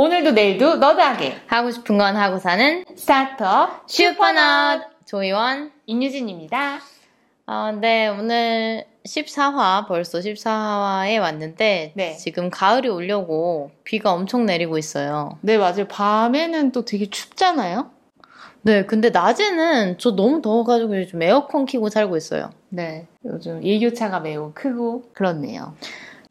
오늘도 내일도 너드하게 하고 싶은 건 하고 사는 스타트업 슈퍼넛 조희원 인유진입니다. 네, 오늘 14화, 벌써 14화에 왔는데 네. 지금 가을이 오려고 비가 엄청 내리고 있어요. 네, 맞아요. 밤에는 또 되게 춥잖아요. 네, 근데 낮에는 저 너무 더워가지고 요즘 에어컨 켜고 살고 있어요. 네, 요즘 일교차가 매우 크고 그렇네요.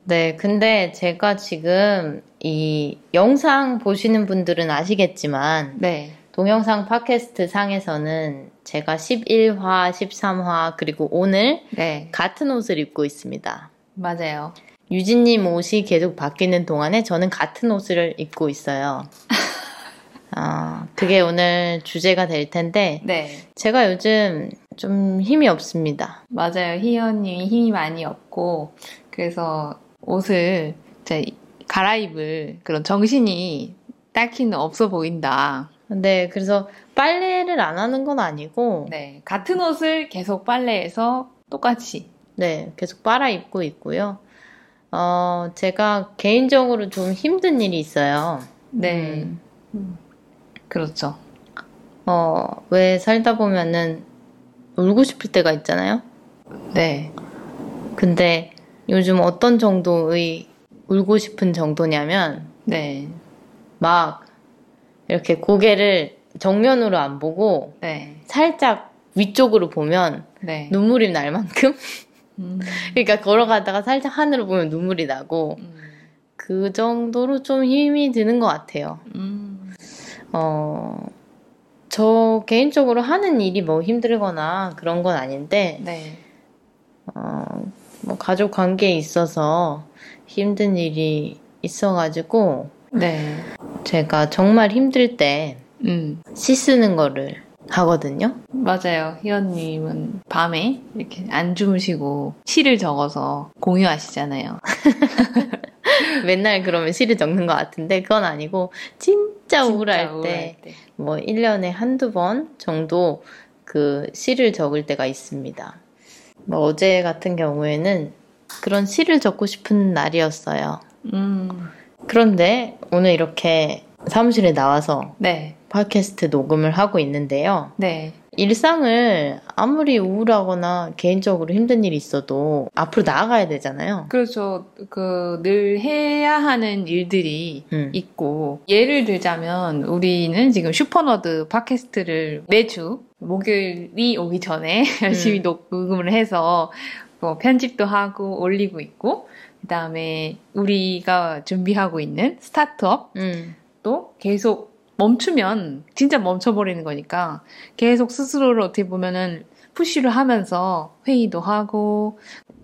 네, 근데 제가 지금 이 영상 보시는 분들은 아시겠지만 네. 동영상 팟캐스트 상에서는 제가 11화, 13화 그리고 오늘 네. 같은 옷을 입고 있습니다. 맞아요. 유진님 옷이 계속 바뀌는 동안에 저는 같은 옷을 입고 있어요. 그게 오늘 주제가 될 텐데 네. 제가 요즘 좀 힘이 없습니다. 맞아요. 희연님이 힘이 많이 없고 그래서 옷을 갈아입을 그런 정신이 딱히는 없어 보인다. 네, 그래서 빨래를 안 하는 건 아니고 네, 같은 옷을 계속 빨래해서 똑같이 네, 계속 빨아입고 있고요. 제가 개인적으로 좀 힘든 일이 있어요. 네, 그렇죠. 왜 살다 보면은 울고 싶을 때가 있잖아요. 네. 근데 요즘 어떤 정도의 울고 싶은 정도냐면 네, 막 이렇게 고개를 정면으로 안 보고 네. 살짝 위쪽으로 보면 네. 눈물이 날 만큼 그러니까 걸어가다가 살짝 하늘을 보면 눈물이 나고 그 정도로 좀 힘이 드는 것 같아요. 저 개인적으로 하는 일이 뭐 힘들거나 그런 건 아닌데 네. 뭐 가족 관계에 있어서 힘든 일이 있어가지고 네. 제가 정말 힘들 때 씻는 거를 하거든요. 맞아요. 희연님은 밤에 이렇게 안 주무시고 시를 적어서 공유하시잖아요. 맨날 그러면 시를 적는 것 같은데 그건 아니고 진짜 우울할 때 뭐 1년에 한두 번 정도 그 시를 적을 때가 있습니다. 뭐 어제 같은 경우에는 그런 시를 적고 싶은 날이었어요. 그런데 오늘 이렇게 사무실에 나와서 네. 팟캐스트 녹음을 하고 있는데요. 네. 일상을 아무리 우울하거나 개인적으로 힘든 일이 있어도 앞으로 나아가야 되잖아요. 그렇죠. 늘 해야 하는 일들이 있고 예를 들자면 우리는 지금 슈퍼너드 팟캐스트를 매주 목요일이 오기 전에 열심히 녹음을 해서 뭐 편집도 하고 올리고 있고 그 다음에 우리가 준비하고 있는 스타트업 또 계속 멈추면 진짜 멈춰버리는 거니까 계속 스스로를 어떻게 보면은 푸시를 하면서 회의도 하고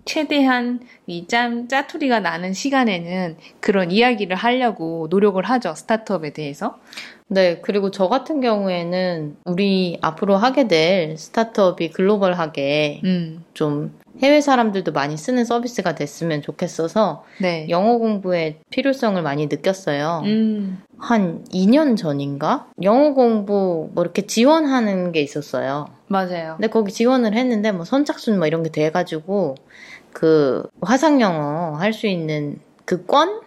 최대한 이 짜투리가 나는 시간에는 그런 이야기를 하려고 노력을 하죠. 스타트업에 대해서. 네, 그리고 저 같은 경우에는 우리 앞으로 하게 될 스타트업이 글로벌하게 좀 해외 사람들도 많이 쓰는 서비스가 됐으면 좋겠어서 네. 영어 공부의 필요성을 많이 느꼈어요. 한 2년 전인가? 영어 공부 뭐 이렇게 지원하는 게 있었어요. 맞아요. 근데 거기 지원을 했는데 뭐 선착순 뭐 이런 게 돼가지고 그 화상 영어 할 수 있는 그 권?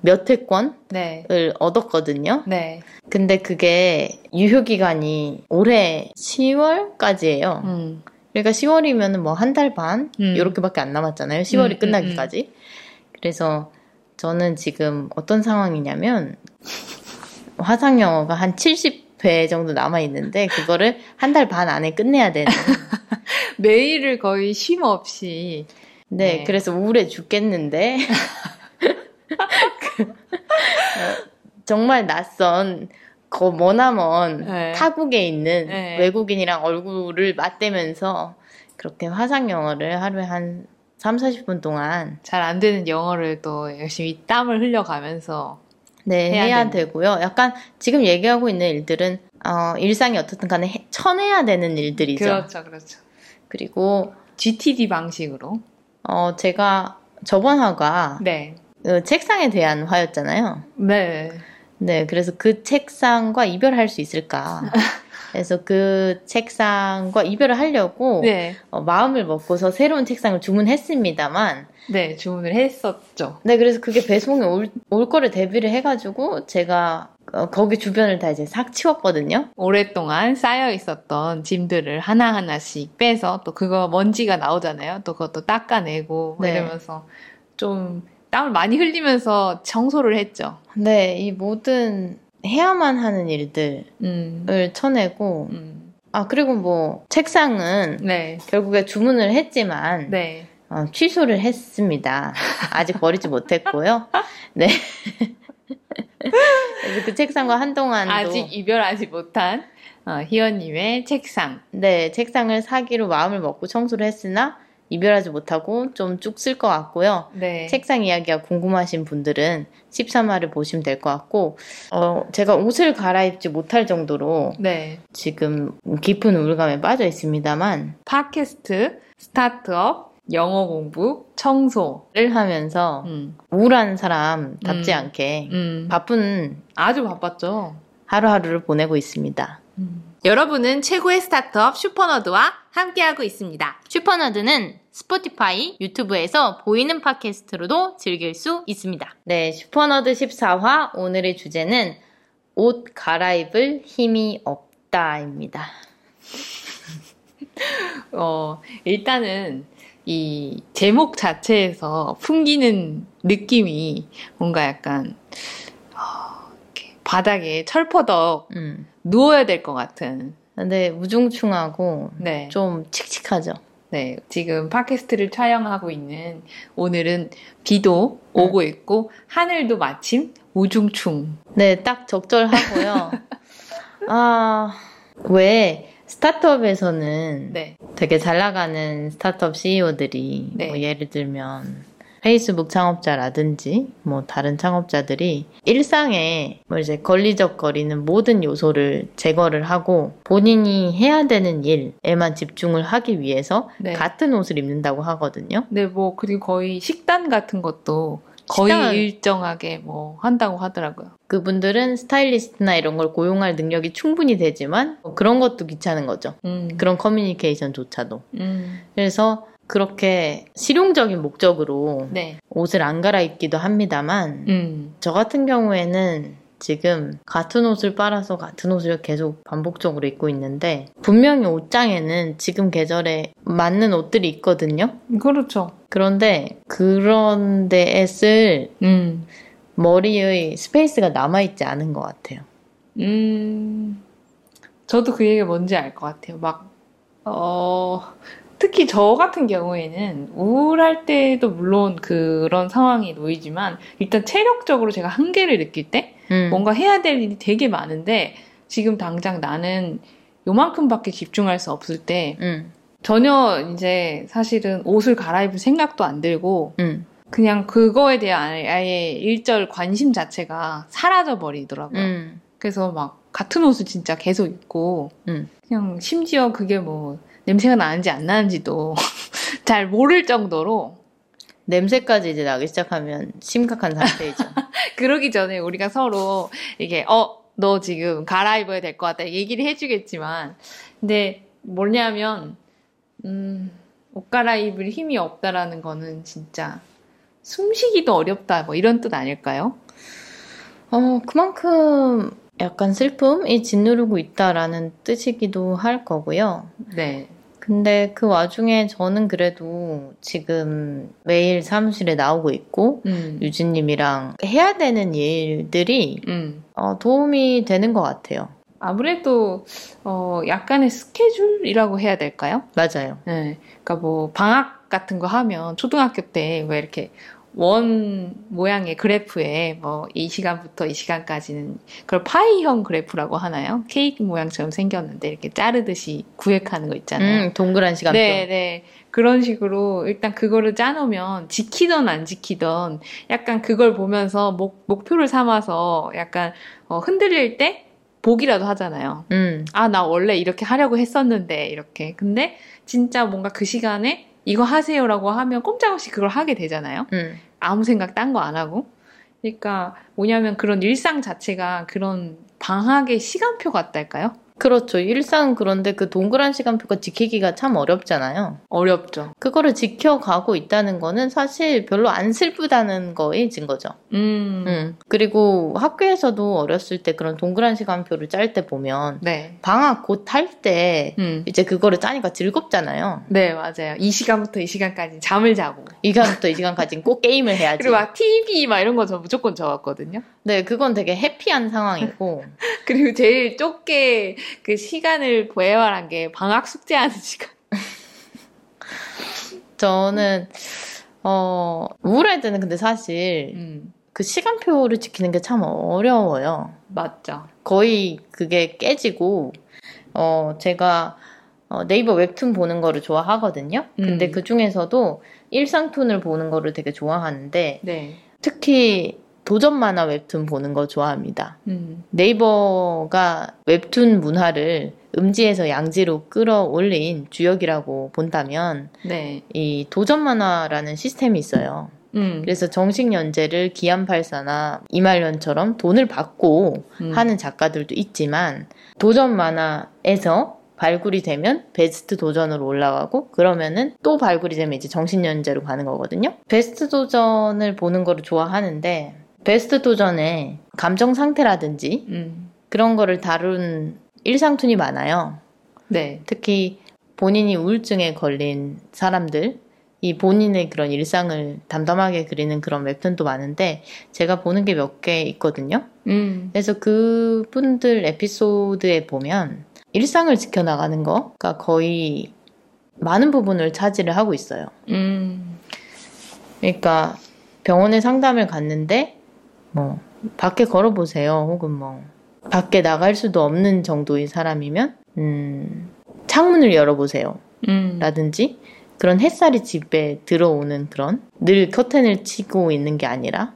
몇 회권을 네. 얻었거든요. 네. 근데 그게 유효기간이 올해 10월까지예요. 그러니까 10월이면 뭐 한 달 반? 요렇게밖에 안 남았잖아요. 10월이 끝나기까지. 그래서 저는 지금 어떤 상황이냐면 화상 영어가 한 70회 정도 남아있는데 그거를 한 달 반 안에 끝내야 되는 매일을 거의 쉼 없이 네, 네. 그래서 우울해 죽겠는데 정말 낯선 머나먼 네. 타국에 있는 네. 외국인이랑 얼굴을 맞대면서 그렇게 화상 영어를 하루에 한 30-40분 동안 잘 안 되는 영어를 또 열심히 땀을 흘려가면서 네, 해야 되고요. 약간 지금 얘기하고 있는 일들은 일상이 어떻든 간에 쳐내야 되는 일들이죠. 그렇죠, 그렇죠. 그리고 GTD 방식으로 제가 저번 화가 네. 그 책상에 대한 화였잖아요. 네. 네, 그래서 그 책상과 이별할 수 있을까 그래서 그 책상과 이별을 하려고 네. 마음을 먹고서 새로운 책상을 주문했습니다만 네, 주문을 했었죠. 네, 그래서 그게 배송이 올 거를 대비를 해가지고 제가 거기 주변을 다 이제 싹 치웠거든요. 오랫동안 쌓여 있었던 짐들을 하나하나씩 빼서 또 그거 먼지가 나오잖아요. 또 그것도 닦아내고 네. 이러면서 좀 땀을 많이 흘리면서 청소를 했죠. 네, 이 모든 해야만 하는 일들을 쳐내고 아 그리고 뭐 책상은 네. 결국에 주문을 했지만 네. 취소를 했습니다. 아직 버리지 못했고요. 네. 그래서 그 책상과 한동안도 아직 이별하지 못한 희원님의 책상. 네, 책상을 사기로 마음을 먹고 청소를 했으나 이별하지 못하고 좀 쭉 쓸 것 같고요. 네. 책상 이야기가 궁금하신 분들은 13화를 보시면 될 것 같고 제가 옷을 갈아입지 못할 정도로 네. 지금 깊은 우울감에 빠져 있습니다만 팟캐스트, 스타트업, 영어 공부, 청소를 하면서 우울한 사람답지 않게 바쁜 아주 바빴죠. 하루하루를 보내고 있습니다. 여러분은 최고의 스타트업 슈퍼너드와 함께하고 있습니다. 슈퍼너드는 스포티파이, 유튜브에서 보이는 팟캐스트로도 즐길 수 있습니다. 네, 슈퍼너드 14화 오늘의 주제는 옷 갈아입을 힘이 없다입니다. 일단은 이 제목 자체에서 풍기는 느낌이 뭔가 약간 이렇게 바닥에 철퍼덕 누워야 될 것 같은. 근데 우중충하고 네. 좀 칙칙하죠. 네, 지금 팟캐스트를 촬영하고 있는 오늘은 비도 오고 있고 하늘도 마침 우중충. 네, 딱 적절하고요. 아, 왜? 스타트업에서는 네. 되게 잘 나가는 스타트업 CEO들이 네. 뭐 예를 들면 페이스북 창업자라든지 뭐 다른 창업자들이 일상에 뭐 이제 걸리적거리는 모든 요소를 제거를 하고 본인이 해야 되는 일에만 집중을 하기 위해서 네. 같은 옷을 입는다고 하거든요. 네, 뭐 그리고 거의 식단 같은 것도 거의 일정하게 뭐 한다고 하더라고요. 그분들은 스타일리스트나 이런 걸 고용할 능력이 충분히 되지만 그런 것도 귀찮은 거죠. 그런 커뮤니케이션조차도. 그래서 그렇게 실용적인 목적으로 네. 옷을 안 갈아입기도 합니다만 저 같은 경우에는 지금 같은 옷을 빨아서 같은 옷을 계속 반복적으로 입고 있는데 분명히 옷장에는 지금 계절에 맞는 옷들이 있거든요. 그렇죠. 그런데 그런 데에 쓸 머리의 스페이스가 남아있지 않은 것 같아요. 저도 그 얘기가 뭔지 알 것 같아요. 막 특히 저 같은 경우에는 우울할 때도 물론 그런 상황이 놓이지만 일단 체력적으로 제가 한계를 느낄 때 뭔가 해야 될 일이 되게 많은데 지금 당장 나는 요만큼밖에 집중할 수 없을 때 전혀 이제 사실은 옷을 갈아입을 생각도 안 들고 그냥 그거에 대한 아예 일절 관심 자체가 사라져 버리더라고요. 그래서 막 같은 옷을 진짜 계속 입고 그냥 심지어 그게 뭐 냄새가 나는지 안 나는지도 잘 모를 정도로 냄새까지 이제 나기 시작하면 심각한 상태이죠. 그러기 전에 우리가 서로 이게 너 지금 갈아입어야 될 것 같다 얘기를 해주겠지만 근데 뭐냐면 옷 갈아입을 힘이 없다라는 거는 진짜 숨쉬기도 어렵다 뭐 이런 뜻 아닐까요? 그만큼 약간 슬픔이 짓누르고 있다라는 뜻이기도 할 거고요. 네. 근데 그 와중에 저는 그래도 지금 매일 사무실에 나오고 있고 유진님이랑 해야 되는 일들이 도움이 되는 것 같아요. 아무래도 약간의 스케줄이라고 해야 될까요? 맞아요. 네. 그러니까 뭐 방학 같은 거 하면 초등학교 때 왜 이렇게 원 모양의 그래프에 뭐 이 시간부터 이 시간까지는 그걸 파이형 그래프라고 하나요? 케이크 모양처럼 생겼는데 이렇게 자르듯이 구획하는 거 있잖아요. 동그란 시간표. 네네. 그런 식으로 일단 그거를 짜놓으면 지키던 안 지키던 약간 그걸 보면서 목표를 삼아서 약간 흔들릴 때 보기라도 하잖아요. 아, 나 원래 이렇게 하려고 했었는데 이렇게. 근데 진짜 뭔가 그 시간에 이거 하세요라고 하면 꼼짝없이 그걸 하게 되잖아요. 아무 생각 딴 거 안 하고. 그러니까 뭐냐면 그런 일상 자체가 그런 방학의 시간표 같달까요? 그렇죠. 일상 그런데 그 동그란 시간표가 지키기가 참 어렵잖아요. 어렵죠. 그거를 지켜가고 있다는 거는 사실 별로 안 슬프다는 거에 진 거죠. 그리고 학교에서도 어렸을 때 그런 동그란 시간표를 짤 때 보면 네. 방학 곧 할 때 이제 그거를 짜니까 즐겁잖아요. 네, 맞아요. 이 시간부터 이 시간까지 잠을 자고 이 시간부터 이 시간까지는 꼭 게임을 해야지. 그리고 막 TV 막 이런 거 저 무조건 좋았거든요. 네, 그건 되게 해피한 상황이고 그리고 제일 좁게 그 시간을 배열한 게 방학 숙제하는 시간. 저는 우울할 때는 근데 사실 그 시간표를 지키는 게 참 어려워요. 맞죠. 거의 그게 깨지고 제가 네이버 웹툰 보는 거를 좋아하거든요. 근데 그 중에서도 일상툰을 보는 거를 되게 좋아하는데 네. 특히 도전 만화 웹툰 보는 거 좋아합니다. 네이버가 웹툰 문화를 음지에서 양지로 끌어올린 주역이라고 본다면 네. 이 도전 만화라는 시스템이 있어요. 그래서 정식 연재를 기안팔사나 이말년처럼 돈을 받고 하는 작가들도 있지만 도전 만화에서 발굴이 되면 베스트 도전으로 올라가고 그러면은 또 발굴이 되면 이제 정식 연재로 가는 거거든요. 베스트 도전을 보는 거를 좋아하는데 베스트 도전에 감정 상태라든지 그런 거를 다룬 일상툰이 많아요. 네. 특히 본인이 우울증에 걸린 사람들 이 본인의 그런 일상을 담담하게 그리는 그런 웹툰도 많은데 제가 보는 게 몇 개 있거든요. 그래서 그분들 에피소드에 보면 일상을 지켜나가는 거가 거의 많은 부분을 차지를 하고 있어요. 그러니까 병원에 상담을 갔는데 뭐 밖에 걸어보세요. 혹은 뭐 밖에 나갈 수도 없는 정도의 사람이면 창문을 열어보세요. 라든지 그런 햇살이 집에 들어오는 그런 늘 커튼을 치고 있는 게 아니라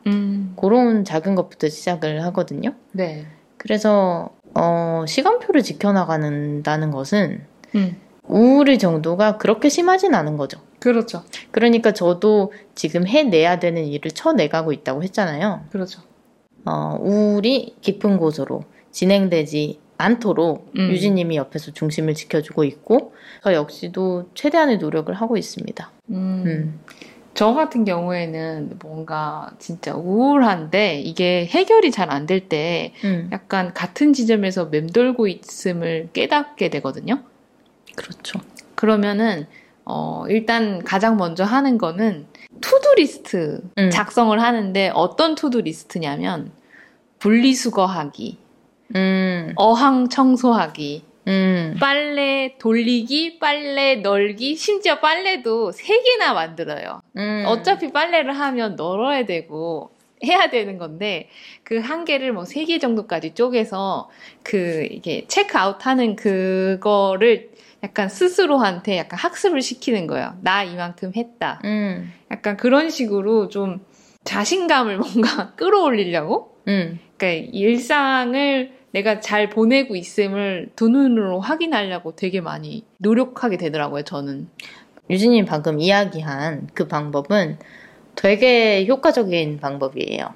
그런 작은 것부터 시작을 하거든요. 네. 그래서 시간표를 지켜나간다는 것은 우울의 정도가 그렇게 심하진 않은 거죠. 그렇죠. 그러니까 저도 지금 해내야 되는 일을 쳐내가고 있다고 했잖아요. 그렇죠. 우울이 깊은 곳으로 진행되지 않도록 유진님이 옆에서 중심을 지켜주고 있고 저 역시도 최대한의 노력을 하고 있습니다. 저 같은 경우에는 뭔가 진짜 우울한데 이게 해결이 잘 안 될 때 약간 같은 지점에서 맴돌고 있음을 깨닫게 되거든요. 그렇죠. 그러면은 일단 가장 먼저 하는 거는 투두리스트 작성을 하는데 어떤 투두리스트냐면 분리수거하기, 어항 청소하기, 빨래 돌리기, 빨래 널기, 심지어 빨래도 3개나 만들어요. 어차피 빨래를 하면 널어야 되고 해야 되는 건데 그 한 개를 뭐 3개 정도까지 쪼개서 그 이게 체크아웃하는 그거를 약간 스스로한테 약간 학습을 시키는 거예요. 나 이만큼 했다. 약간 그런 식으로 좀 자신감을 뭔가 끌어올리려고. 그러니까 일상을 내가 잘 보내고 있음을 두 눈으로 확인하려고 되게 많이 노력하게 되더라고요, 저는. 유진이 방금 이야기한 그 방법은 되게 효과적인 방법이에요.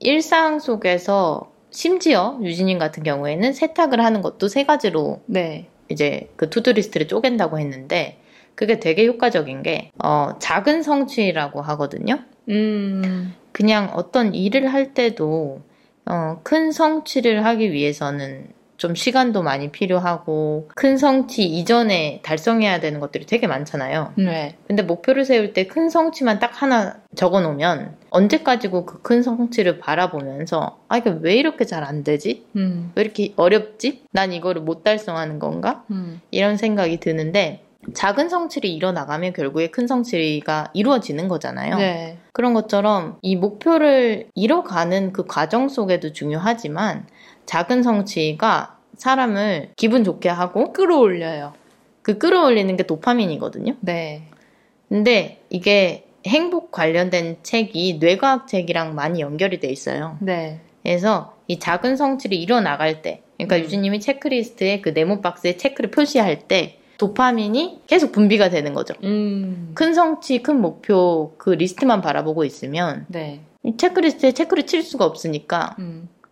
일상 속에서 심지어 유진님 같은 경우에는 세탁을 하는 것도 3가지로 네. 이제 그 투두리스트를 쪼갠다고 했는데 그게 되게 효과적인 게 작은 성취라고 하거든요. 그냥 어떤 일을 할 때도 큰 성취를 하기 위해서는 좀 시간도 많이 필요하고 큰 성취 이전에 달성해야 되는 것들이 되게 많잖아요. 네. 근데 목표를 세울 때 큰 성취만 딱 하나 적어놓으면 언제까지고 그 큰 성취를 바라보면서 아 이게 왜 이렇게 잘 안 되지? 왜 이렇게 어렵지? 난 이거를 못 달성하는 건가? 이런 생각이 드는데 작은 성취를 이뤄나가면 결국에 큰 성취가 이루어지는 거잖아요. 네. 그런 것처럼 이 목표를 이뤄가는 그 과정 속에도 중요하지만 작은 성취가 사람을 기분 좋게 하고 끌어올려요. 그 끌어올리는 게 도파민이거든요. 네. 근데 이게 행복 관련된 책이 뇌과학 책이랑 많이 연결이 돼 있어요. 네. 그래서 이 작은 성취를 이뤄나갈 때 그러니까 유진님이 체크리스트에 그 네모박스에 체크를 표시할 때 도파민이 계속 분비가 되는 거죠. 큰 성취, 큰 목표 그 리스트만 바라보고 있으면 네. 체크리스트에 체크를 칠 수가 없으니까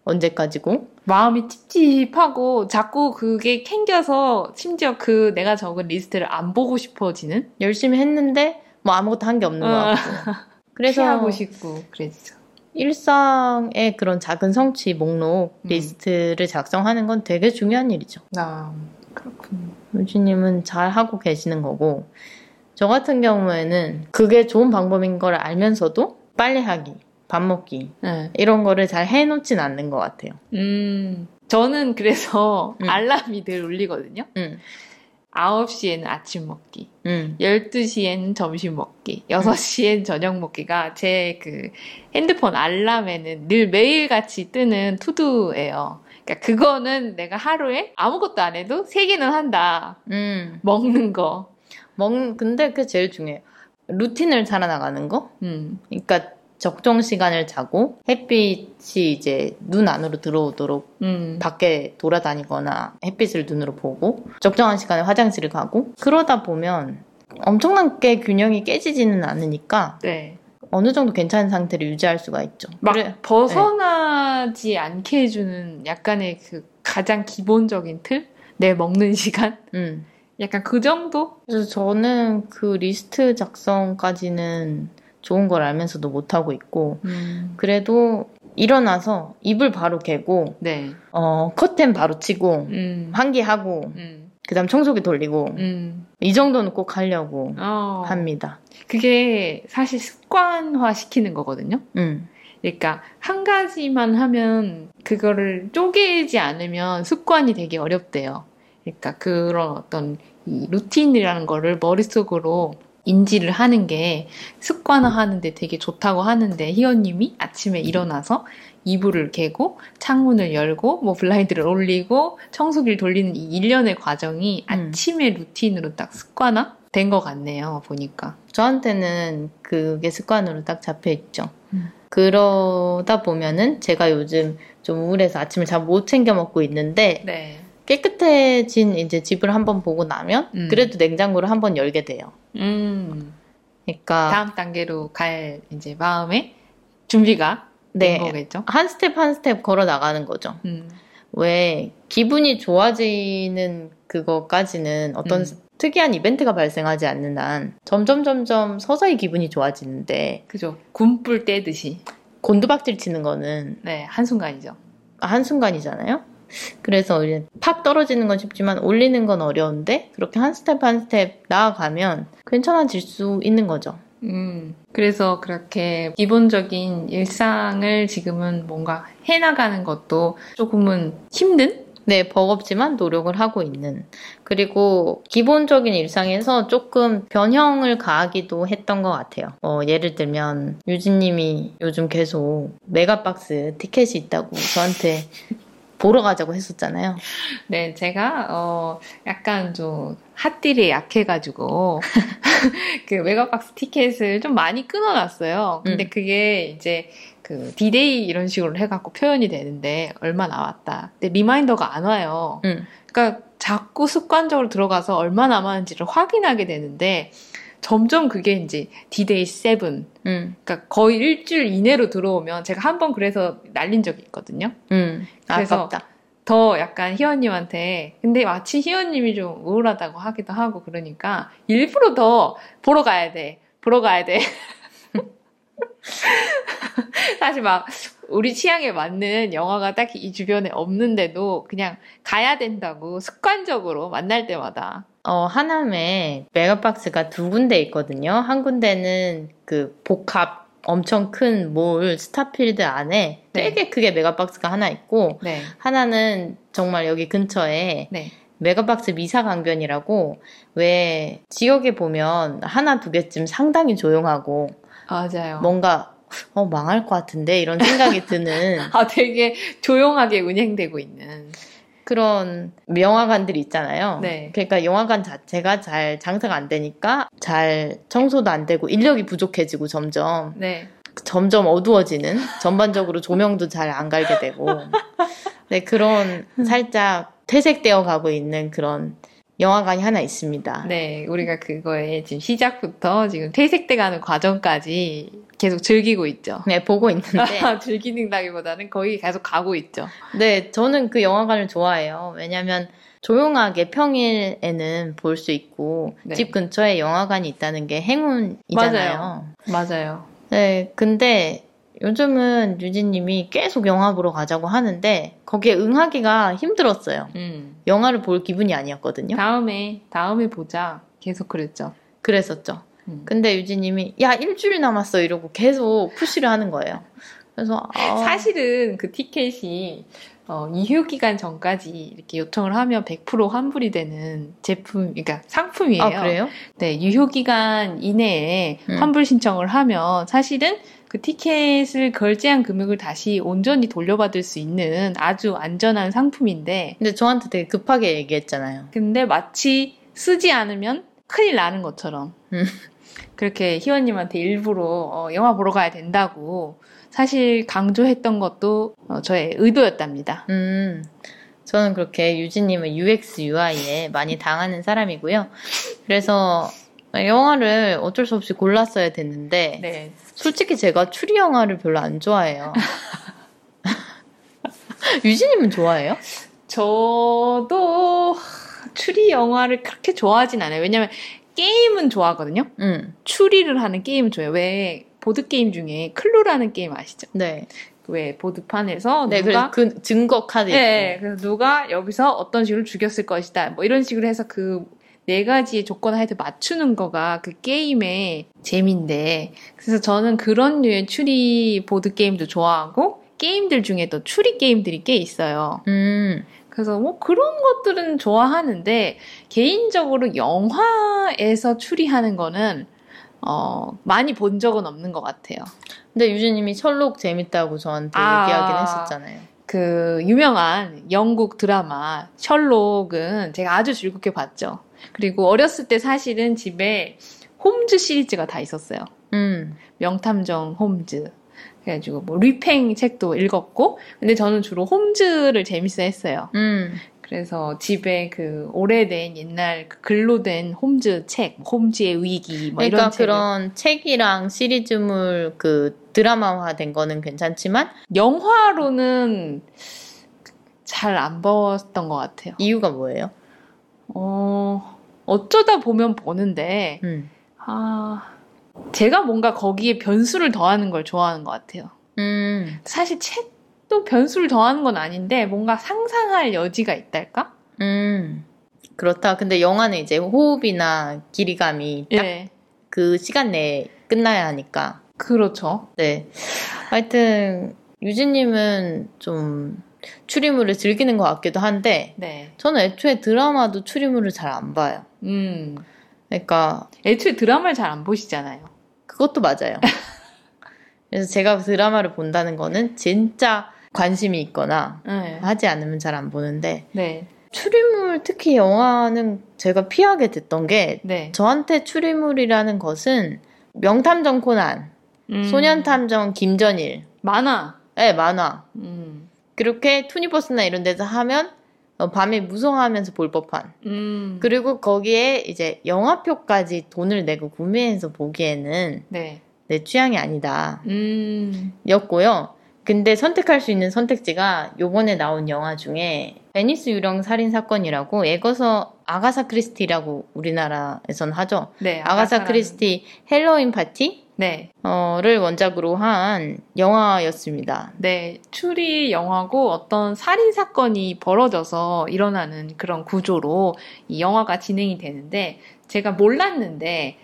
언제까지고? 마음이 찝찝하고 자꾸 그게 캥겨서 심지어 그 내가 적은 리스트를 안 보고 싶어지는? 열심히 했는데 뭐 아무것도 한 게 없는 것 같고. 그래서 피하고 싶고 그랬죠. 일상의 그런 작은 성취 목록 리스트를 작성하는 건 되게 중요한 일이죠. 아, 그렇군요. 유진님은 잘 하고 계시는 거고 저 같은 경우에는 그게 좋은 방법인 걸 알면서도 빨리 하기, 밥 먹기 이런 거를 잘 해놓진 않는 것 같아요. 저는 그래서 알람이 늘 울리거든요. 9시에는 아침 먹기, 12시에는 점심 먹기, 6시에는 저녁 먹기가 제 그 핸드폰 알람에는 늘 매일같이 뜨는 투두예요. 그러니까 그거는 내가 하루에 아무것도 안 해도 3개는 한다. 먹는 거. 근데 그게 제일 중요해요. 루틴을 살아나가는 거? 그러니까 적정 시간을 자고 햇빛이 이제 눈 안으로 들어오도록 밖에 돌아다니거나 햇빛을 눈으로 보고 적정한 시간에 화장실을 가고 그러다 보면 엄청나게 균형이 깨지지는 않으니까 네. 어느 정도 괜찮은 상태를 유지할 수가 있죠. 막 벗어나지 네. 않게 해주는 약간의 그 가장 기본적인 틀? 내 먹는 시간? 약간 그 정도? 그래서 저는 그 리스트 작성까지는 좋은 걸 알면서도 못하고 있고 그래도 일어나서 이불 바로 개고 네. 커튼 바로 치고 환기하고 그 다음 청소기 돌리고 이 정도는 꼭 하려고 합니다. 그게 사실 습관화 시키는 거거든요. 그러니까 한 가지만 하면 그거를 쪼개지 않으면 습관이 되게 어렵대요. 그러니까 그런 어떤 이 루틴이라는 거를 머릿속으로 인지를 하는 게 습관화하는 데 되게 좋다고 하는데 희원님이 아침에 일어나서 이불을 개고 창문을 열고 뭐 블라인드를 올리고 청소기를 돌리는 이 일련의 과정이 아침의 루틴으로 딱 습관화 된 것 같네요. 보니까 저한테는 그게 습관으로 딱 잡혀있죠. 그러다 보면은 제가 요즘 좀 우울해서 아침을 잘 못 챙겨 먹고 있는데 네. 깨끗해진 이제 집을 한번 보고 나면 그래도 냉장고를 한번 열게 돼요. 그러니까 다음 단계로 갈 이제 마음의 준비가 네, 된 거겠죠. 한 스텝 한 스텝 걸어 나가는 거죠. 왜 기분이 좋아지는 그거까지는 어떤 특이한 이벤트가 발생하지 않는 한 점점 서서히 기분이 좋아지는데 그죠. 군불 떼듯이 곤두박질 치는 거는 네, 한순간이죠. 한순간이잖아요. 그래서 이제 팍 떨어지는 건 쉽지만 올리는 건 어려운데 그렇게 한 스텝 한 스텝 나아가면 괜찮아질 수 있는 거죠. 그래서 그렇게 기본적인 일상을 지금은 뭔가 해나가는 것도 조금은 힘든? 네, 버겁지만 노력을 하고 있는. 그리고 기본적인 일상에서 조금 변형을 가하기도 했던 것 같아요. 예를 들면 유진님이 요즘 계속 메가박스 티켓이 있다고 저한테 보러 가자고 했었잖아요. 네, 제가 약간 좀 핫딜이 약해가지고 그 메가박스 티켓을 좀 많이 끊어놨어요. 근데 그게 이제 그 디데이 이런 식으로 해갖고 표현이 되는데 얼마 나왔다. 근데 리마인더가 안 와요. 그러니까 자꾸 습관적으로 들어가서 얼마 남았는지를 확인하게 되는데 점점 그게 이제 디데이 7, 그러니까 거의 일주일 이내로 들어오면 제가 한번 그래서 날린 적이 있거든요. 그래서 아깝다. 더 약간 희원님한테 근데 마치 희원님이 좀 우울하다고 하기도 하고 그러니까 일부러 더 보러 가야 돼. 사실 막 우리 취향에 맞는 영화가 딱히 이 주변에 없는데도 그냥 가야 된다고 습관적으로 만날 때마다. 하남에 메가박스가 두 군데 있거든요. 한 군데는 그 복합 엄청 큰 몰 스타필드 안에 네. 되게 크게 메가박스가 하나 있고 네. 하나는 정말 여기 근처에 네. 메가박스 미사강변이라고 왜 지역에 보면 하나 두 개쯤 상당히 조용하고 맞아요. 뭔가 망할 것 같은데 이런 생각이 드는 아 되게 조용하게 운행되고 있는 그런 영화관들이 있잖아요. 네. 그러니까 영화관 자체가 잘 장사가 안 되니까 잘 청소도 안 되고 인력이 부족해지고 점점 네. 점점 어두워지는 전반적으로 조명도 잘 안 갈게 되고 네, 그런 살짝 퇴색되어 가고 있는 그런 영화관이 하나 있습니다. 네, 우리가 그거에 지금 시작부터 지금 퇴색돼가는 과정까지 계속 즐기고 있죠. 네, 보고 있는데. 즐기는다기보다는 거기 계속 가고 있죠. 네, 저는 그 영화관을 좋아해요. 왜냐면 조용하게 평일에는 볼 수 있고, 네. 집 근처에 영화관이 있다는 게 행운이잖아요. 맞아요. 네, 근데 요즘은 유진님이 계속 영화 보러 가자고 하는데 거기에 응하기가 힘들었어요. 영화를 볼 기분이 아니었거든요. 다음에 보자. 계속 그랬죠. 그랬었죠. 근데 유진님이 야, 일주일 남았어 이러고 계속 푸시를 하는 거예요. 그래서 사실은 그 티켓이 이후 기간 전까지 이렇게 요청을 하면 100% 환불이 되는 제품, 그러니까 상품이에요. 아, 그래요? 네, 유효 기간 이내에 환불 신청을 하면 사실은 그 티켓을 결제한 금액을 다시 온전히 돌려받을 수 있는 아주 안전한 상품인데. 근데 저한테 되게 급하게 얘기했잖아요. 근데 마치 쓰지 않으면 큰일 나는 것처럼. 그렇게 희원님한테 일부러 영화 보러 가야 된다고 사실 강조했던 것도 저의 의도였답니다. 저는 그렇게 유진님은 UX, UI에 많이 당하는 사람이고요. 그래서 영화를 어쩔 수 없이 골랐어야 됐는데 네. 솔직히 제가 추리 영화를 별로 안 좋아해요. 유진님은 좋아해요? 저도 추리 영화를 그렇게 좋아하진 않아요. 왜냐면 게임은 좋아하거든요. 추리를 하는 게임은 좋아해요. 왜 보드게임 중에 클루라는 게임 아시죠? 네. 왜 보드판에서 네, 누가 그 증거 카드 네, 있고. 그래서 누가 여기서 어떤 식으로 죽였을 것이다. 뭐 이런 식으로 해서 그 네 가지의 조건을 하여튼 맞추는 거가 그 게임의 재미인데 그래서 저는 그런 류의 추리 보드게임도 좋아하고 게임들 중에 또 추리 게임들이 꽤 있어요. 그래서 뭐 그런 것들은 좋아하는데 개인적으로 영화에서 추리하는 거는 많이 본 적은 없는 것 같아요. 근데 유진님이 셜록 재밌다고 저한테 얘기하긴 했었잖아요. 그 유명한 영국 드라마 셜록은 제가 아주 즐겁게 봤죠. 그리고 어렸을 때 사실은 집에 홈즈 시리즈가 다 있었어요. 명탐정 홈즈. 그래가지고 뭐 리팽 책도 읽었고 근데 저는 주로 홈즈를 재밌어했어요. 그래서 집에 그 오래된 옛날 글로 된 홈즈 책, 홈즈의 위기 뭐 그러니까 이런 책. 그러니까 그런 책이랑 시리즈물 그 드라마화된 거는 괜찮지만 영화로는 잘 안 봤던 것 같아요. 이유가 뭐예요? 어쩌다 보면 보는데 제가 뭔가 거기에 변수를 더하는 걸 좋아하는 것 같아요. 사실 책도 변수를 더하는 건 아닌데 뭔가 상상할 여지가 있달까? 그렇다. 근데 영화는 이제 호흡이나 길이감이 딱 그 시간 내에 끝나야 하니까. 그렇죠. 네. 하여튼 유진님은 좀 추리물을 즐기는 것 같기도 한데 네. 저는 애초에 드라마도 추리물을 잘 안 봐요. 그러니까 애초에 드라마를 잘 안 보시잖아요. 그것도 맞아요. 그래서 제가 드라마를 본다는 거는 진짜 관심이 있거나 하지 않으면 잘 안 보는데 네. 추리물 특히 영화는 제가 피하게 됐던 게 저한테 추리물이라는 것은 명탐정 코난, 소년탐정 김전일 만화 네 만화 그렇게 투니버스나 이런 데서 하면 밤에 무성하면서 볼 법한 그리고 거기에 이제 영화표까지 돈을 내고 구매해서 보기에는 내 취향이 아니다 였고요. 근데 선택할 수 있는 선택지가 요번에 나온 영화 중에 베니스 유령 살인사건이라고 애거서 아가사 크리스티라고 우리나라에선 하죠. 네, 아가사 크리스티 헬로윈 파티 를 원작으로 한 영화였습니다. 네, 추리 영화고 어떤 살인사건이 벌어져서 일어나는 그런 구조로 이 영화가 진행이 되는데 제가 몰랐는데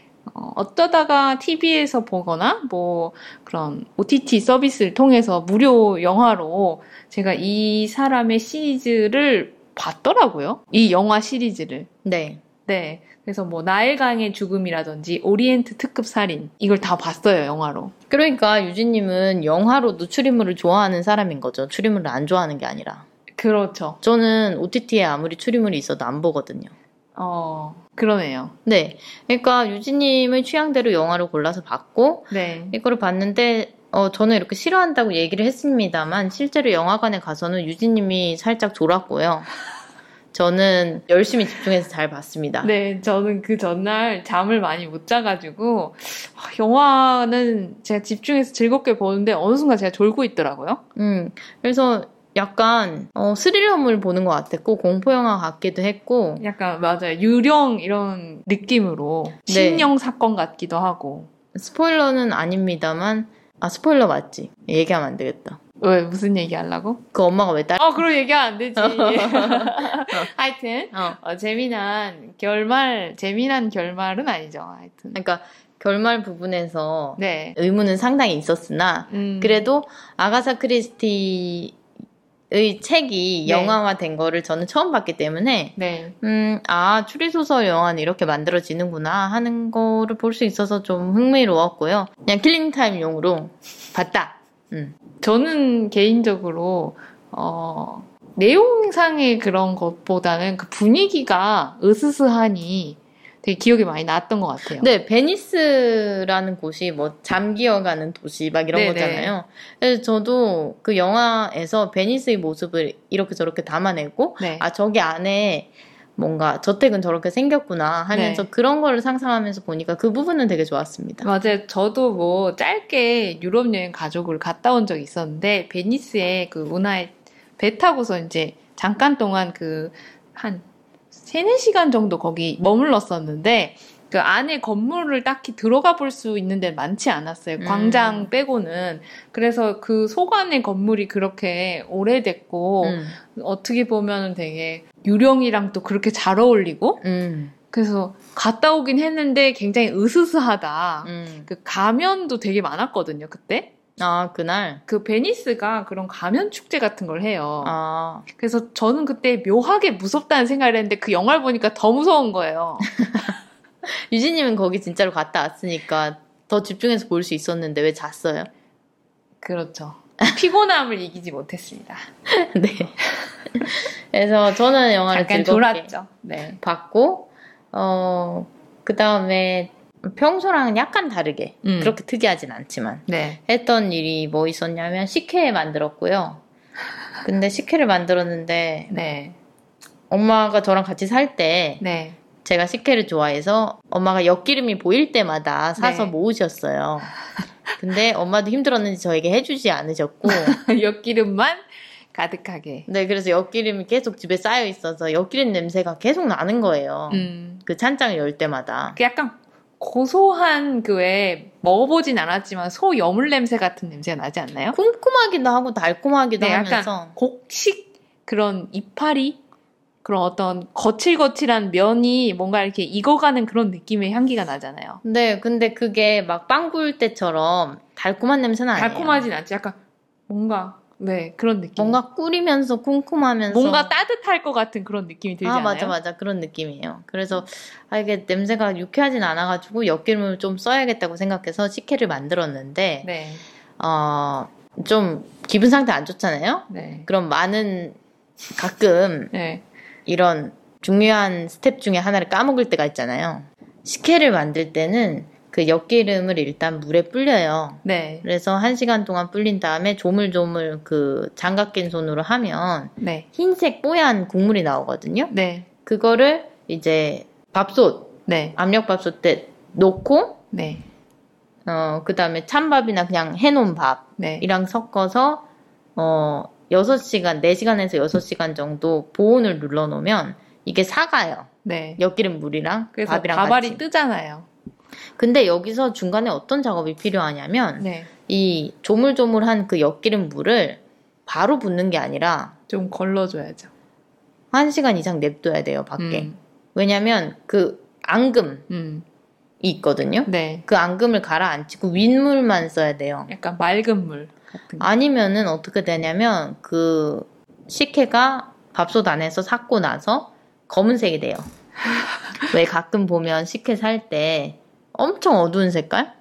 어쩌다가 TV에서 보거나 뭐 그런 OTT 서비스를 통해서 무료 영화로 제가 이 사람의 시리즈를 봤더라고요. 이 영화 시리즈를. 네. 그래서 뭐 나일강의 죽음이라든지 오리엔트 특급 살인 이걸 다 봤어요 영화로. 그러니까 유진님은 영화로도 추리물을 좋아하는 사람인 거죠. 추리물을 안 좋아하는 게 아니라. 그렇죠. 저는 OTT에 아무리 추리물이 있어도 안 보거든요. 그러네요. 네. 그러니까 유진님의 취향대로 영화를 골라서 봤고 이거를 봤는데 저는 이렇게 싫어한다고 얘기를 했습니다만 실제로 영화관에 가서는 유진님이 살짝 졸았고요. 저는 열심히 집중해서 잘 봤습니다. 네, 저는 그 전날 잠을 많이 못 자가지고 영화는 제가 집중해서 즐겁게 보는데 어느 순간 제가 졸고 있더라고요. 그래서 약간 스릴러물 보는 것 같았고 공포영화 같기도 했고 약간 맞아요. 유령 이런 느낌으로 신령 사건 같기도 하고 스포일러는 아닙니다만 스포일러 맞지? 얘기하면 안 되겠다. 왜 무슨 얘기 하려고? 그 엄마가 왜 딸? 그럼 얘기하면 안 되지. 하여튼 재미난 결말은 아니죠. 하여튼 그러니까 결말 부분에서 의문은 상당히 있었으나 그래도 아가사 크리스티의 책이 영화화된 거를 저는 처음 봤기 때문에 추리소설 영화는 이렇게 만들어지는구나 하는 거를 볼 수 있어서 좀 흥미로웠고요. 그냥 킬링타임용으로 봤다. 저는 개인적으로 내용상의 그런 것보다는 그 분위기가 으스스하니 되게 기억이 많이 났던 것 같아요. 네, 베니스라는 곳이 뭐 잠기어가는 도시 막 이런 거잖아요. 그래서 저도 그 영화에서 베니스의 모습을 이렇게 저렇게 담아내고 저기 안에 뭔가 저택은 저렇게 생겼구나 하면서 그런 거를 상상하면서 보니까 그 부분은 되게 좋았습니다. 맞아요. 저도 뭐 짧게 유럽 여행 가족을 갔다 온 적이 있었는데 베니스의 그 운하에 배 타고서 이제 잠깐 동안 그 한 3-4시간 정도 거기 머물렀었는데 그 안에 건물을 딱히 들어가 볼 수 있는 데는 많지 않았어요. 광장 빼고는. 그래서 그 속 안의 건물이 그렇게 오래됐고 어떻게 보면 되게 유령이랑 또 그렇게 잘 어울리고 그래서 갔다 오긴 했는데 굉장히 으스스하다. 그 가면도 되게 많았거든요. 그때. 그날? 그 베니스가 그런 가면 축제 같은 걸 해요. 그래서 저는 그때 묘하게 무섭다는 생각을 했는데 그 영화를 보니까 더 무서운 거예요. 유진님은 거기 진짜로 갔다 왔으니까 더 집중해서 볼 수 있었는데 왜 잤어요? 그렇죠. 피곤함을 이기지 못했습니다. 네. 그래서 저는 영화를 잠깐 즐겁게 졸았죠. 봤고 그 다음에 평소랑 약간 다르게 그렇게 특이하진 않지만 했던 일이 뭐 있었냐면 식혜 만들었고요. 근데 식혜를 만들었는데 엄마가 저랑 같이 살 때 제가 식혜를 좋아해서 엄마가 엿기름이 보일 때마다 사서 모으셨어요. 근데 엄마도 힘들었는지 저에게 해주지 않으셨고 엿기름만 가득하게. 네, 그래서 엿기름이 계속 집에 쌓여 있어서 엿기름 냄새가 계속 나는 거예요. 그 찬장을 열 때마다. 그 약간 고소한 그 외에 먹어보진 않았지만 소 여물 냄새 같은 냄새가 나지 않나요? 쿰쿰하기도 하고 달콤하기도 하면서 약간 곡식 그런 이파리 그런 어떤 거칠거칠한 면이 뭔가 이렇게 익어가는 그런 느낌의 향기가 나잖아요. 네, 근데 그게 막 빵 구울 때처럼 달콤한 냄새는 아니에요. 달콤하진 않지. 약간 뭔가 그런 느낌. 뭔가 꿀이면서 쿰쿰하면서 뭔가 따뜻할 것 같은 그런 느낌이 들지 않아요? 맞아 그런 느낌이에요. 그래서 이게 냄새가 유쾌하진 않아가지고 엿기름을 좀 써야겠다고 생각해서 식혜를 만들었는데 좀 기분 상태 안 좋잖아요. 그럼 가끔 이런 중요한 스텝 중에 하나를 까먹을 때가 있잖아요. 식혜를 만들 때는 그 엿기름을 일단 물에 불려요. 그래서 1시간 동안 불린 다음에 조물조물 그 장갑 낀 손으로 하면 흰색 뽀얀 국물이 나오거든요. 그거를 이제 밥솥, 압력밥솥에 놓고 그 다음에 찬밥이나 그냥 해놓은 밥이랑 섞어서 4시간에서 6시간 정도 보온을 눌러놓으면 이게 삭아요. 엿기름 물이랑 그래서 밥이랑 밥알이 같이. 뜨잖아요. 근데 여기서 중간에 어떤 작업이 필요하냐면 이 조물조물한 그 엿기름 물을 바로 붓는 게 아니라 좀 걸러줘야죠. 1시간 이상 냅둬야 돼요, 밖에. 왜냐면 그 앙금이 있거든요. 그 앙금을 가라앉히고 윗물만 써야 돼요. 약간 맑은 물. 아니면은 어떻게 되냐면 그 식혜가 밥솥 안에서 삭고 나서 검은색이 돼요. 왜 가끔 보면 식혜 살 때 엄청 어두운 색깔?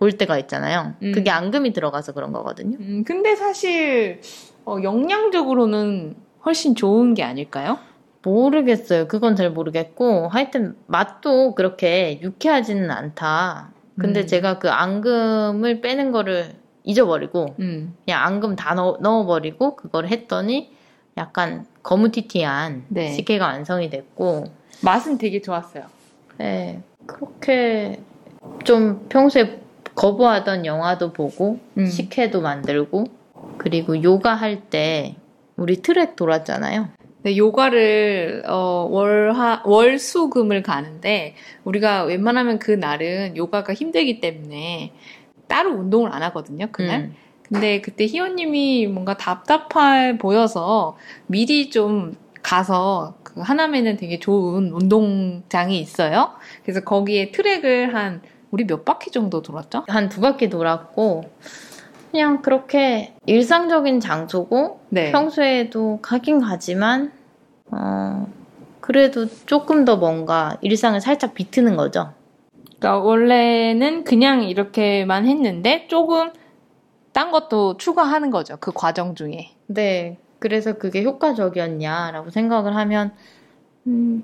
볼 때가 있잖아요. 그게 앙금이 들어가서 그런 거거든요. 근데 사실 영양적으로는 훨씬 좋은 게 아닐까요? 모르겠어요. 그건 잘 모르겠고 하여튼 맛도 그렇게 유쾌하지는 않다. 근데 제가 그 앙금을 빼는 거를 잊어버리고 그냥 앙금 다 넣어버리고 그걸 했더니 약간 거무튀튀한 네. 식혜가 완성이 됐고 맛은 되게 좋았어요. 네, 그렇게 좀 평소에 거부하던 영화도 보고 식혜도 만들고 그리고 요가할 때 우리 트랙 돌았잖아요. 네, 요가를 월수금을 가는데 우리가 웬만하면 그 날은 요가가 힘들기 때문에 따로 운동을 안 하거든요, 그날. 근데 그때 희원님이 뭔가 답답해 보여서 미리 좀 가서 그 하남에는 되게 좋은 운동장이 있어요. 그래서 거기에 트랙을 한 우리 몇 바퀴 정도 돌았죠? 한 2바퀴 돌았고 그냥 그렇게 일상적인 장소고 네. 평소에도 가긴 가지만 그래도 조금 더 뭔가 일상을 살짝 비트는 거죠. 그러니까 원래는 그냥 이렇게만 했는데 조금 딴 것도 추가하는 거죠. 그 과정 중에. 네. 그래서 그게 효과적이었냐라고 생각을 하면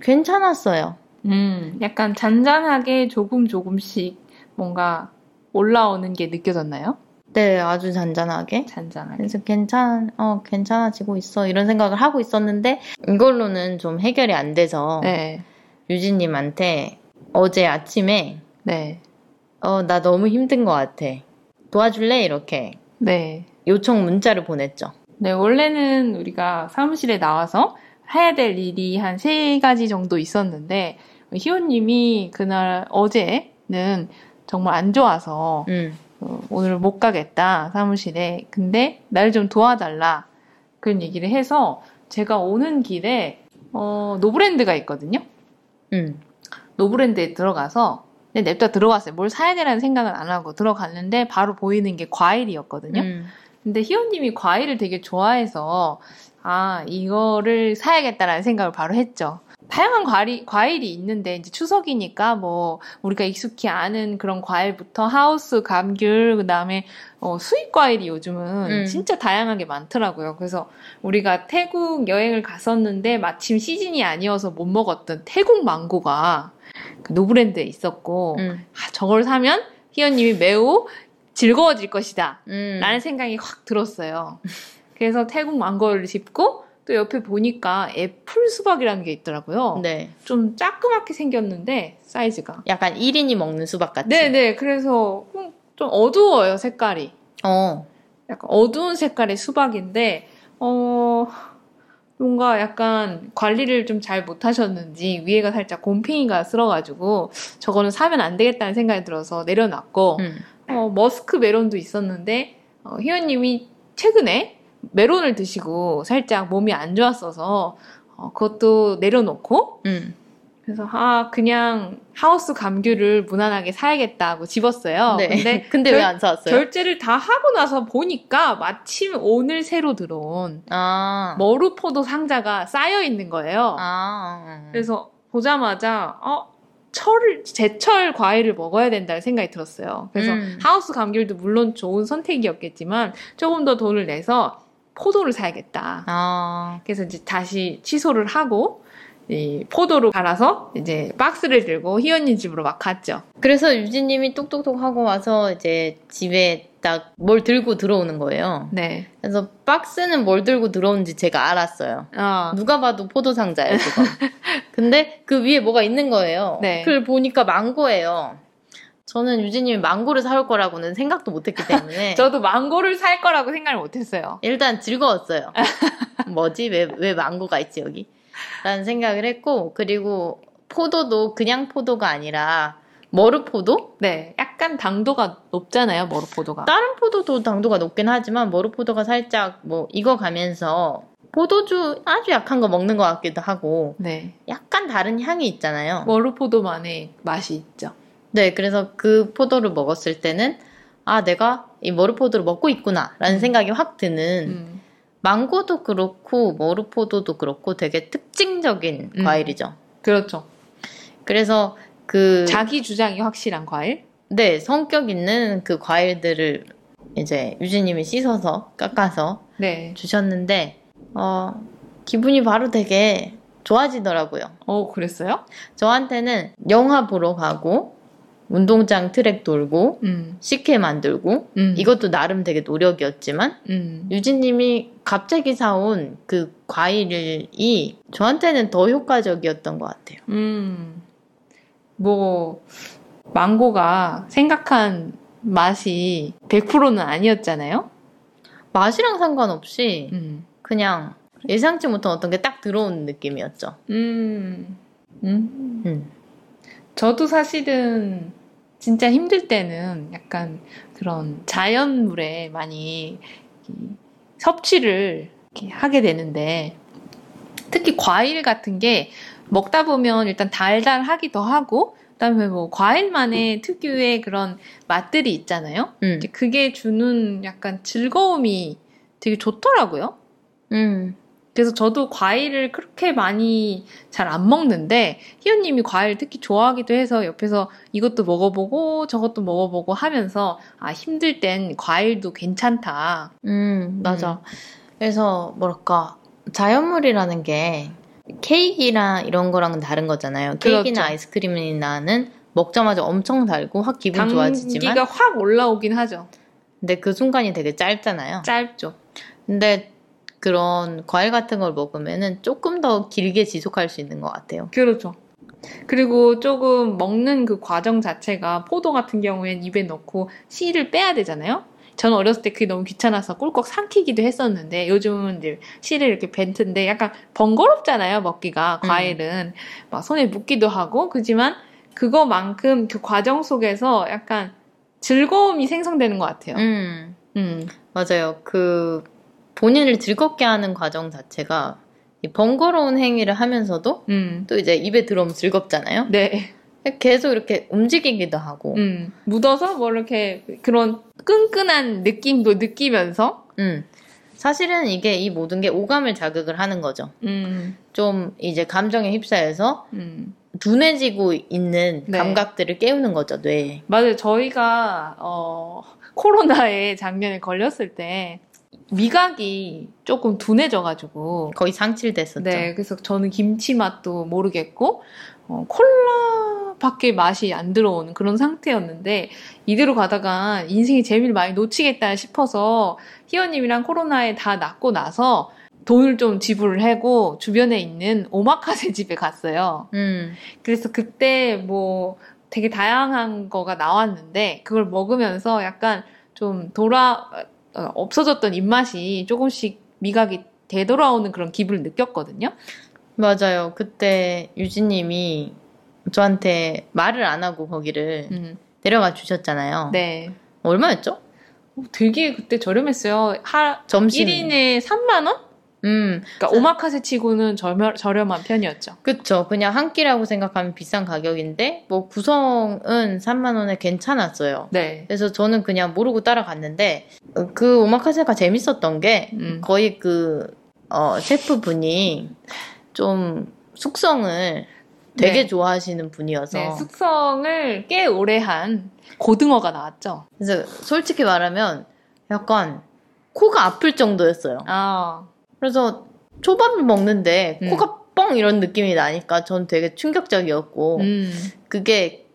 괜찮았어요. 약간 잔잔하게 조금씩 뭔가 올라오는 게 느껴졌나요? 네, 아주 잔잔하게. 그래서 괜찮아지고 있어 이런 생각을 하고 있었는데 이걸로는 좀 해결이 안 돼서 네. 유진님한테 어제 아침에 네. 나 너무 힘든 것 같아. 도와줄래? 이렇게 네. 요청 문자를 보냈죠. 네, 원래는 우리가 사무실에 나와서 해야 될 일이 한 3가지 정도 있었는데 희원님이 그날 어제는 정말 안 좋아서 오늘 못 가겠다 사무실에 근데 날 좀 도와달라 그런 얘기를 해서 제가 오는 길에 노브랜드가 있거든요. 노브랜드에 들어가서 냅다 들어갔어요. 뭘 사야 되라는 생각은 안 하고 들어갔는데 바로 보이는 게 과일이었거든요. 근데 희원님이 과일을 되게 좋아해서 이거를 사야겠다라는 생각을 바로 했죠. 다양한 과일이 있는데 이제 추석이니까 뭐 우리가 익숙히 아는 그런 과일부터 하우스, 감귤, 그다음에 수입 과일이 요즘은 진짜 다양하게 많더라고요. 그래서 우리가 태국 여행을 갔었는데 마침 시즌이 아니어서 못 먹었던 태국 망고가 그 노브랜드에 있었고 저걸 사면 희연님이 매우 즐거워질 것이다 라는 생각이 확 들었어요. 그래서 태국 망고를 짚고 또 옆에 보니까 애플 수박이라는 게 있더라고요. 네. 좀 자그맣게 생겼는데 사이즈가 약간 1인이 먹는 수박 같이. 네네. 그래서 좀 어두워요 색깔이. 약간 어두운 색깔의 수박인데 뭔가 약간 관리를 좀 잘 못하셨는지 위에가 살짝 곰팡이가 쓸어가지고 저거는 사면 안 되겠다는 생각이 들어서 내려놨고 머스크 메론도 있었는데 희원님이 최근에 메론을 드시고 살짝 몸이 안 좋았어서 그것도 내려놓고 그래서 그냥 하우스 감귤을 무난하게 사야겠다고 집었어요. 네. 근데 왜 안 사왔어요? 결제를 다 하고 나서 보니까 마침 오늘 새로 들어온 머루포도 상자가 쌓여 있는 거예요. 그래서 보자마자 제철 과일을 먹어야 된다는 생각이 들었어요. 그래서 하우스 감귤도 물론 좋은 선택이었겠지만 조금 더 돈을 내서 포도를 사야겠다. 그래서 이제 다시 취소를 하고 이 포도로 갈아서 이제 박스를 들고 희연님 집으로 막 갔죠. 그래서 유진님이 똑똑똑 하고 와서 이제 집에 딱 뭘 들고 들어오는 거예요. 네. 그래서 박스는 뭘 들고 들어오는지 제가 알았어요. 누가 봐도 포도 상자예요, 그거. 근데 그 위에 뭐가 있는 거예요. 네. 그걸 보니까 망고예요. 저는 유진님이 망고를 사올 거라고는 생각도 못했기 때문에 저도 망고를 살 거라고 생각을 못했어요. 일단 즐거웠어요. 뭐지? 왜 망고가 있지 여기? 라는 생각을 했고 그리고 포도도 그냥 포도가 아니라 머루포도? 네, 약간 당도가 높잖아요, 머루포도가. 다른 포도도 당도가 높긴 하지만 머루포도가 살짝 뭐 익어가면서 포도주 아주 약한 거 먹는 것 같기도 하고 네. 약간 다른 향이 있잖아요. 머루포도만의 맛이 있죠. 네, 그래서 그 포도를 먹었을 때는 내가 이 머루포도를 먹고 있구나 라는 생각이 확 드는 망고도 그렇고 머루포도도 그렇고 되게 특징적인 과일이죠. 그렇죠. 그래서 자기 주장이 확실한 과일? 네, 성격 있는 그 과일들을 이제 유진님이 씻어서 깎아서 네. 주셨는데 기분이 바로 되게 좋아지더라고요. 그랬어요? 저한테는 영화 보러 가고 운동장 트랙 돌고 식혜 만들고 이것도 나름 되게 노력이었지만 유진님이 갑자기 사온 그 과일이 저한테는 더 효과적이었던 것 같아요. 뭐 망고가 생각한 맛이 100%는 아니었잖아요? 맛이랑 상관없이 그냥 예상치 못한 어떤 게 딱 들어온 느낌이었죠. 저도 사실은 진짜 힘들 때는 약간 그런 자연물에 많이 섭취를 이렇게 하게 되는데, 특히 과일 같은 게 먹다 보면 일단 달달하기도 하고 그다음에 뭐 과일만의 특유의 그런 맛들이 있잖아요. 그게 주는 약간 즐거움이 되게 좋더라고요. 그래서 저도 과일을 그렇게 많이 잘 안 먹는데 희연님이 과일 특히 좋아하기도 해서 옆에서 이것도 먹어보고 저것도 먹어보고 하면서 아, 힘들 땐 과일도 괜찮다. 맞아. 그래서 뭐랄까, 자연물이라는 게 케이크나 이런 거랑은 다른 거잖아요. 케이크나 그렇죠. 아이스크림이나는 먹자마자 엄청 달고 확 기분 당기가 좋아지지만 당기가 확 올라오긴 하죠. 근데 그 순간이 되게 짧잖아요. 짧죠. 근데 그런 과일 같은 걸 먹으면은 조금 더 길게 지속할 수 있는 것 같아요. 그렇죠. 그리고 조금 먹는 그 과정 자체가 포도 같은 경우엔 입에 넣고 씨를 빼야 되잖아요. 저는 어렸을 때 그게 너무 귀찮아서 꿀꺽 삼키기도 했었는데 요즘은 이제 씨를 이렇게 뱉는데 약간 번거롭잖아요, 먹기가. 과일은 막 손에 묻기도 하고. 그지만 그거만큼 그 과정 속에서 약간 즐거움이 생성되는 것 같아요. 맞아요. 그 본인을 즐겁게 하는 과정 자체가 번거로운 행위를 하면서도 또 이제 입에 들어오면 즐겁잖아요. 네. 계속 이렇게 움직이기도 하고 묻어서 뭐 이렇게 그런 끈끈한 느낌도 느끼면서 사실은 이게 이 모든 게 오감을 자극을 하는 거죠. 좀 이제 감정에 휩싸여서 둔해지고 있는 네. 감각들을 깨우는 거죠, 뇌에. 맞아요. 저희가 코로나에 작년에 걸렸을 때 미각이 조금 둔해져가지고 거의 상실됐었죠. 네, 그래서 저는 김치 맛도 모르겠고 콜라밖에 맛이 안 들어오는 그런 상태였는데 이대로 가다가 인생의 재미를 많이 놓치겠다 싶어서 희원님이랑 코로나에 다 낫고 나서 돈을 좀 지불을 하고 주변에 있는 오마카세 집에 갔어요. 그래서 그때 뭐 되게 다양한 거가 나왔는데 그걸 먹으면서 약간 좀 없어졌던 입맛이 조금씩 미각이 되돌아오는 그런 기분을 느꼈거든요. 맞아요. 그때 유진님이 저한테 말을 안 하고 거기를 데려가 주셨잖아요. 네. 얼마였죠? 되게 그때 저렴했어요. 점심 1인에 3만 원? 그러니까 오마카세 치고는 저렴한 편이었죠. 그쵸. 그냥 한 끼라고 생각하면 비싼 가격인데 뭐 구성은 3만 원에 괜찮았어요. 네. 그래서 저는 그냥 모르고 따라갔는데 그 오마카세가 재밌었던 게 거의 그 셰프분이 좀 숙성을 되게 네. 좋아하시는 분이어서 네, 숙성을 꽤 오래 한 고등어가 나왔죠. 그래서 솔직히 말하면 약간 코가 아플 정도였어요. 아. 그래서 초밥을 먹는데 코가 뻥 이런 느낌이 나니까 전 되게 충격적이었고 그게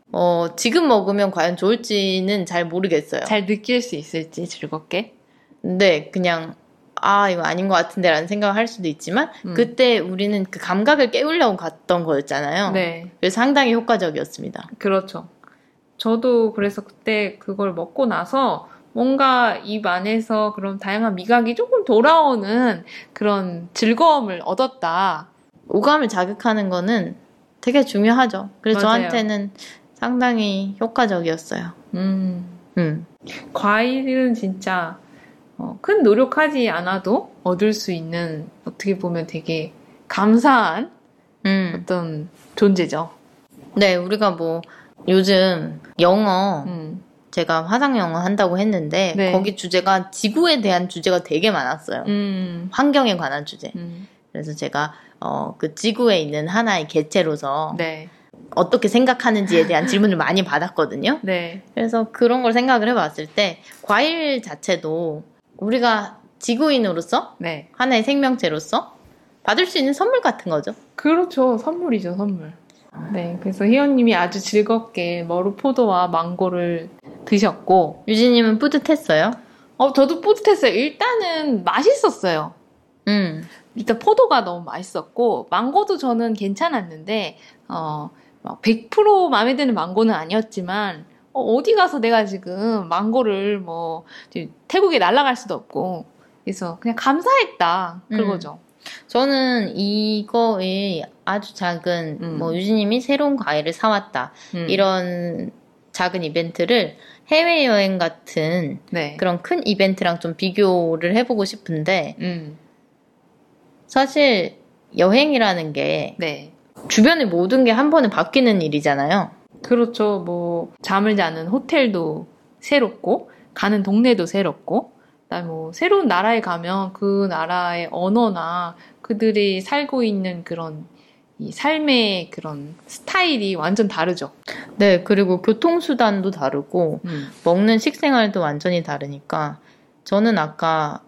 지금 먹으면 과연 좋을지는 잘 모르겠어요. 잘 느낄 수 있을지 즐겁게? 네, 그냥 아, 이거 아닌 것 같은데 라는 생각을 할 수도 있지만 그때 우리는 그 감각을 깨우려고 갔던 거였잖아요. 네. 그래서 상당히 효과적이었습니다. 그렇죠. 저도 그래서 그때 그걸 먹고 나서 뭔가 입 안에서 그런 다양한 미각이 조금 돌아오는 그런 즐거움을 얻었다. 오감을 자극하는 거는 되게 중요하죠. 그래서 맞아요. 저한테는 상당히 효과적이었어요. 과일은 진짜 큰 노력하지 않아도 얻을 수 있는 어떻게 보면 되게 감사한 어떤 존재죠. 네, 우리가 뭐 요즘 영어 제가 화상 영어 한다고 했는데 네. 거기 주제가 지구에 대한 주제가 되게 많았어요. 환경에 관한 주제. 그래서 제가 그 지구에 있는 하나의 개체로서 네. 어떻게 생각하는지에 대한 질문을 많이 받았거든요. 네. 그래서 그런 걸 생각을 해봤을 때 과일 자체도 우리가 지구인으로서 네. 하나의 생명체로서 받을 수 있는 선물 같은 거죠. 그렇죠. 선물이죠. 선물. 네, 그래서 희원님이 아주 즐겁게 머루포도와 망고를 드셨고 유진님은 뿌듯했어요? 저도 뿌듯했어요. 일단은 맛있었어요. 일단 포도가 너무 맛있었고 망고도 저는 괜찮았는데 100% 마음에 드는 망고는 아니었지만 어디 가서 내가 지금 망고를 뭐 태국에 날아갈 수도 없고 그래서 그냥 감사했다 그거죠. 저는 이거의 아주 작은 뭐 유진님이 새로운 과일을 사왔다 이런 작은 이벤트를 해외여행 같은 네. 그런 큰 이벤트랑 좀 비교를 해보고 싶은데 사실 여행이라는 게 네. 주변의 모든 게 한 번에 바뀌는 일이잖아요. 그렇죠. 뭐 잠을 자는 호텔도 새롭고 가는 동네도 새롭고 그다음에 뭐 새로운 나라에 가면 그 나라의 언어나 그들이 살고 있는 그런 이 삶의 그런 스타일이 완전 다르죠. 네, 그리고 교통수단도 다르고 먹는 식생활도 완전히 다르니까 저는 아까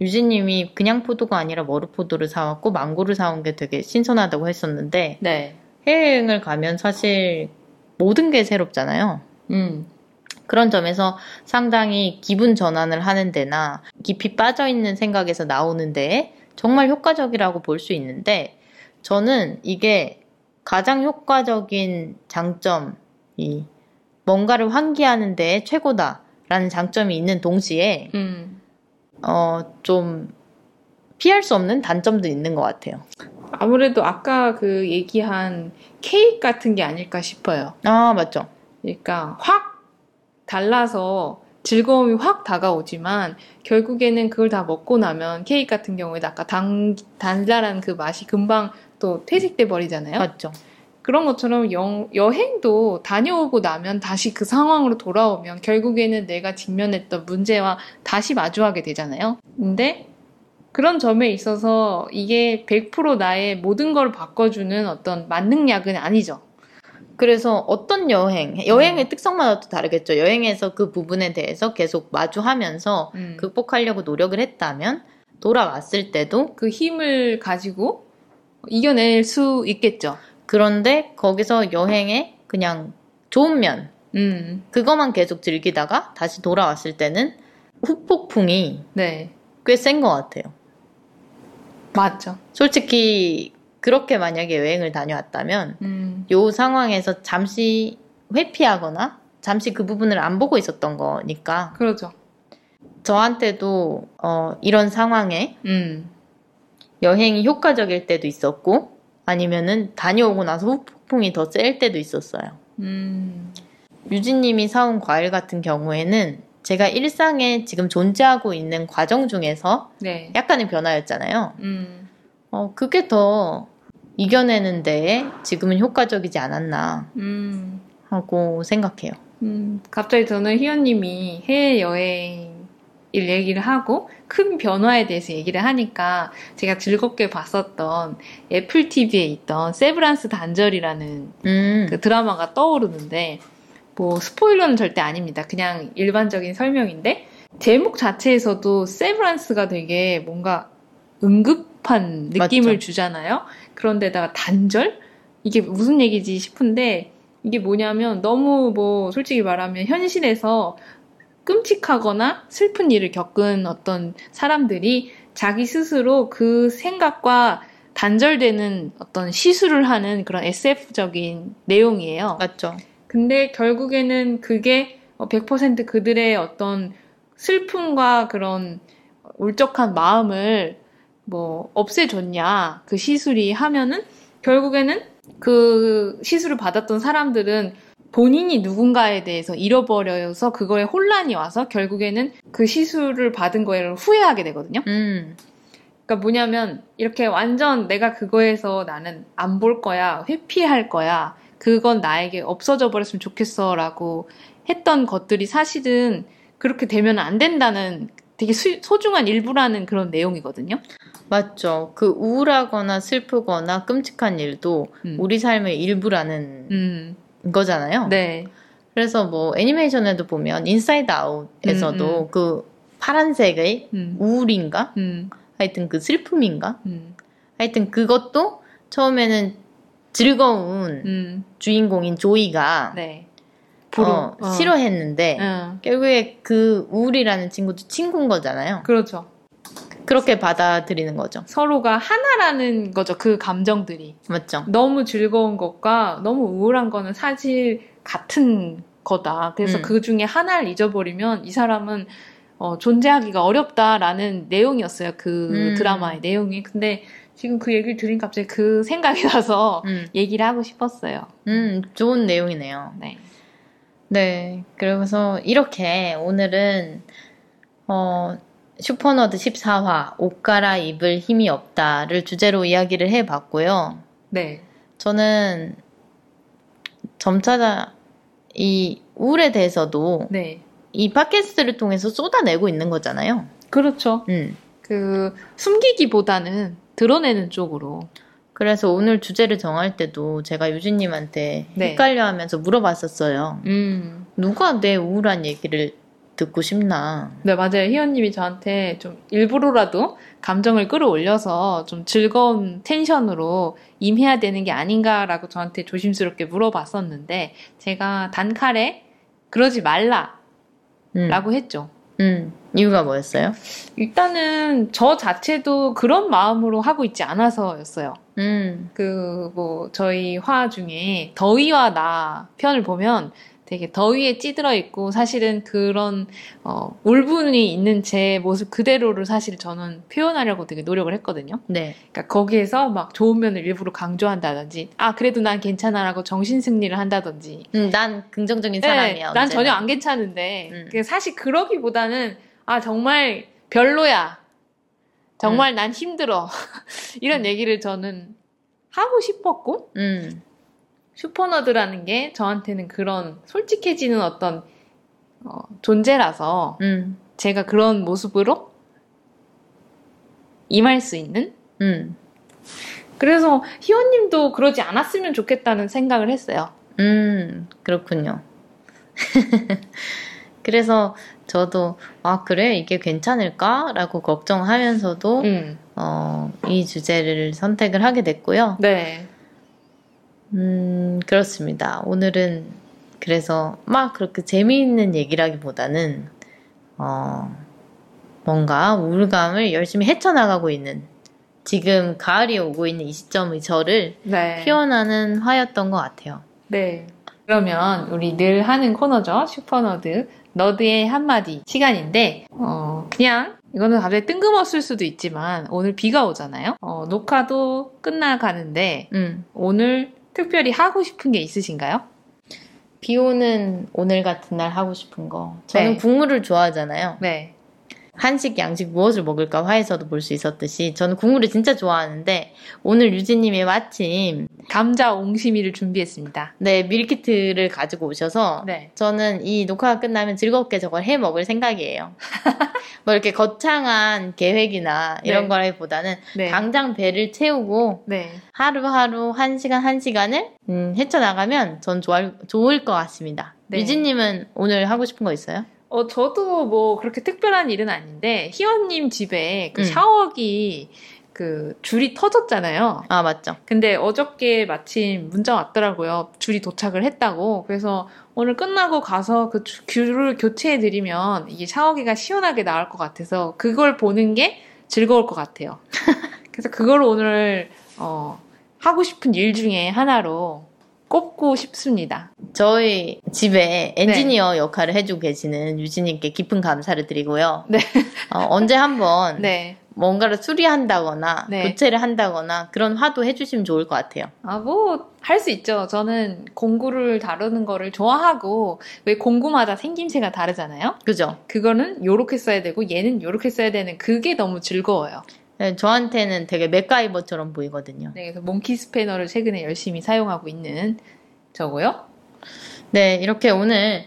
유진님이 그냥 포도가 아니라 머루포도를 사왔고 망고를 사온 게 되게 신선하다고 했었는데 네. 해외여행을 가면 사실 모든 게 새롭잖아요. 그런 점에서 상당히 기분 전환을 하는 데나 깊이 빠져있는 생각에서 나오는 데에 정말 효과적이라고 볼 수 있는데 저는 이게 가장 효과적인 장점이 뭔가를 환기하는 데 최고다라는 장점이 있는 동시에 좀 피할 수 없는 단점도 있는 것 같아요. 아무래도 아까 그 얘기한 케이크 같은 게 아닐까 싶어요. 아, 맞죠. 그러니까 확 달라서 즐거움이 확 다가오지만 결국에는 그걸 다 먹고 나면 케이크 같은 경우에 아까 달달한 그 맛이 금방 또 퇴색돼 버리잖아요. 맞죠. 그런 것처럼 여행도 다녀오고 나면 다시 그 상황으로 돌아오면 결국에는 내가 직면했던 문제와 다시 마주하게 되잖아요. 근데 그런 점에 있어서 이게 100% 나의 모든 걸 바꿔주는 어떤 만능약은 아니죠. 그래서 어떤 여행의 특성마다 또 다르겠죠. 여행에서 그 부분에 대해서 계속 마주하면서 극복하려고 노력을 했다면 돌아왔을 때도 그 힘을 가지고 이겨낼 수 있겠죠. 그런데 거기서 여행의 그냥 좋은 면 그것만 계속 즐기다가 다시 돌아왔을 때는 후폭풍이 네. 꽤 센 것 같아요. 맞죠. 솔직히 그렇게 만약에 여행을 다녀왔다면 요 상황에서 잠시 회피하거나 잠시 그 부분을 안 보고 있었던 거니까 그렇죠. 저한테도 이런 상황에 여행이 효과적일 때도 있었고 아니면은 다녀오고 나서 후폭풍이 더 셀 때도 있었어요. 유진님이 사온 과일 같은 경우에는 제가 일상에 지금 존재하고 있는 과정 중에서 네. 약간의 변화였잖아요. 그게 더 이겨내는 데에 지금은 효과적이지 않았나 하고 생각해요. 갑자기 저는 희연님이 해외여행을 얘기를 하고 큰 변화에 대해서 얘기를 하니까 제가 즐겁게 봤었던 애플 TV에 있던 세브란스 단절이라는 그 드라마가 떠오르는데 뭐 스포일러는 절대 아닙니다. 그냥 일반적인 설명인데 제목 자체에서도 세브란스가 되게 뭔가 응급한 느낌을 맞죠. 주잖아요. 그런데다가 단절? 이게 무슨 얘기지 싶은데 이게 뭐냐면 너무 뭐 솔직히 말하면 현실에서 끔찍하거나 슬픈 일을 겪은 어떤 사람들이 자기 스스로 그 생각과 단절되는 어떤 시술을 하는 그런 SF적인 내용이에요. 맞죠. 근데 결국에는 그게 100% 그들의 어떤 슬픔과 그런 울적한 마음을 뭐 없애줬냐 그 시술이 하면은 결국에는 그 시술을 받았던 사람들은 본인이 누군가에 대해서 잃어버려서 그거에 혼란이 와서 결국에는 그 시술을 받은 거를 후회하게 되거든요. 그러니까 뭐냐면 이렇게 완전 내가 그거에서 나는 안 볼 거야, 회피할 거야, 그건 나에게 없어져 버렸으면 좋겠어 라고 했던 것들이 사실은 그렇게 되면 안 된다는 되게 소중한 일부라는 그런 내용이거든요. 맞죠. 그 우울하거나 슬프거나 끔찍한 일도 우리 삶의 일부라는 거잖아요. 네. 그래서 뭐 애니메이션에도 보면 인사이드 아웃에서도 그 파란색의 우울인가? 하여튼 그 슬픔인가? 하여튼 그것도 처음에는 즐거운 주인공인 조이가 네. 싫어했는데 결국에 그 우울이라는 친구도 친구인 거잖아요. 그렇죠. 그렇게 받아들이는 거죠. 서로가 하나라는 거죠. 그 감정들이. 맞죠. 너무 즐거운 것과 너무 우울한 거는 사실 같은 거다. 그래서 그 중에 하나를 잊어버리면 이 사람은 존재하기가 어렵다라는 내용이었어요. 그 드라마의 내용이. 근데 지금 그 얘기를 들으니 갑자기 그 생각이 나서 얘기를 하고 싶었어요. 좋은 내용이네요. 네. 네. 그래서 이렇게 오늘은 슈퍼너드 14화 옷 갈아입을 힘이 없다를 주제로 이야기를 해봤고요. 네. 저는 점차 이 우울에 대해서도 네. 이 팟캐스트를 통해서 쏟아내고 있는 거잖아요. 그렇죠. 그 숨기기보다는 드러내는 쪽으로. 그래서 오늘 주제를 정할 때도 제가 유진님한테 네. 헷갈려하면서 물어봤었어요. 누가 내 우울한 얘기를 듣고 싶나. 네, 맞아요. 희연님이 저한테 좀 일부러라도 감정을 끌어올려서 좀 즐거운 텐션으로 임해야 되는 게 아닌가라고 저한테 조심스럽게 물어봤었는데 제가 단칼에 그러지 말라라고 했죠. 이유가 뭐였어요? 일단은 저 자체도 그런 마음으로 하고 있지 않아서였어요. 그 뭐 저희 화 중에 더위와 나 편을 보면 되게 더위에 찌들어 있고 사실은 그런 울분이 있는 제 모습 그대로를 사실 저는 표현하려고 되게 노력을 했거든요. 네. 그러니까 거기에서 막 좋은 면을 일부러 강조한다든지, 아 그래도 난 괜찮아라고 정신 승리를 한다든지. 난 긍정적인 사람이야. 네, 난 전혀 안 괜찮은데 사실 그러기보다는 아 정말 별로야. 정말 난 힘들어. 이런 얘기를 저는 하고 싶었고. 슈퍼너드라는 게 저한테는 그런 솔직해지는 어떤 존재라서 제가 그런 모습으로 임할 수 있는 그래서 희원님도 그러지 않았으면 좋겠다는 생각을 했어요. 그렇군요. 그래서 저도 아 그래 이게 괜찮을까라고 걱정하면서도 이 주제를 선택을 하게 됐고요. 네. 그렇습니다. 오늘은 그래서 막 그렇게 재미있는 얘기라기보다는 뭔가 우울감을 열심히 헤쳐나가고 있는 지금 가을이 오고 있는 이 시점의 저를 네. 표현하는 화였던 것 같아요. 네. 그러면 우리 늘 하는 코너죠. 슈퍼너드 너드의 한마디 시간인데 그냥 이거는 갑자기 뜬금없을 수도 있지만 오늘 비가 오잖아요. 녹화도 끝나가는데 오늘 특별히 하고 싶은 게 있으신가요? 비 오는 오늘 같은 날 하고 싶은 거. 저는 네. 국물을 좋아하잖아요. 네. 한식, 양식 무엇을 먹을까 화에서도 볼 수 있었듯이 저는 국물을 진짜 좋아하는데 오늘 유진님이 마침 감자 옹심이를 준비했습니다. 네. 밀키트를 가지고 오셔서 네. 저는 이 녹화가 끝나면 즐겁게 저걸 해 먹을 생각이에요. 뭐 이렇게 거창한 계획이나 이런 네. 거라기보다는 네. 당장 배를 채우고 네. 하루하루 1시간 1시간을 헤쳐나가면 전 좋을 것 같습니다. 네. 유진님은 오늘 하고 싶은 거 있어요? 저도 뭐 그렇게 특별한 일은 아닌데 희원님 집에 그 샤워기 그 줄이 터졌잖아요. 아 맞죠. 근데 어저께 마침 문자 왔더라고요. 줄이 도착을 했다고. 그래서 오늘 끝나고 가서 그 줄을 교체해드리면 이게 샤워기가 시원하게 나올 것 같아서 그걸 보는 게 즐거울 것 같아요. 그래서 그걸 오늘 하고 싶은 일 중에 하나로 꼽고 싶습니다. 저희 집에 엔지니어 네. 역할을 해주고 계시는 유진님께 깊은 감사를 드리고요. 네. 언제 한번 네. 뭔가를 수리한다거나 네. 교체를 한다거나 그런 화도 해주시면 좋을 것 같아요. 아, 뭐 할 수 있죠. 저는 공구를 다루는 거를 좋아하고 왜 공구마다 생김새가 다르잖아요. 그죠. 그거는 요렇게 써야 되고 얘는 요렇게 써야 되는 그게 너무 즐거워요. 네, 저한테는 되게 맥가이버처럼 보이거든요. 네, 그래서 몽키 스패너를 최근에 열심히 사용하고 있는 저고요. 네, 이렇게 오늘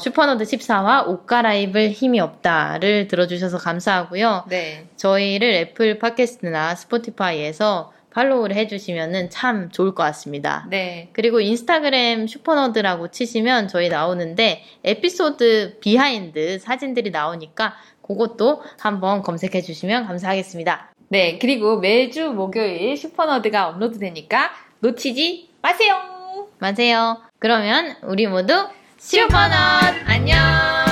슈퍼너드 14화 옷 갈아입을 힘이 없다를 들어주셔서 감사하고요. 네. 저희를 애플 팟캐스트나 스포티파이에서 팔로우를 해주시면 참 좋을 것 같습니다. 네. 그리고 인스타그램 슈퍼너드라고 치시면 저희 나오는데 에피소드 비하인드 사진들이 나오니까 그것도 한번 검색해 주시면 감사하겠습니다. 네, 그리고 매주 목요일 슈퍼너드가 업로드 되니까 놓치지 마세요. 그러면 우리 모두 슈퍼넛 안녕.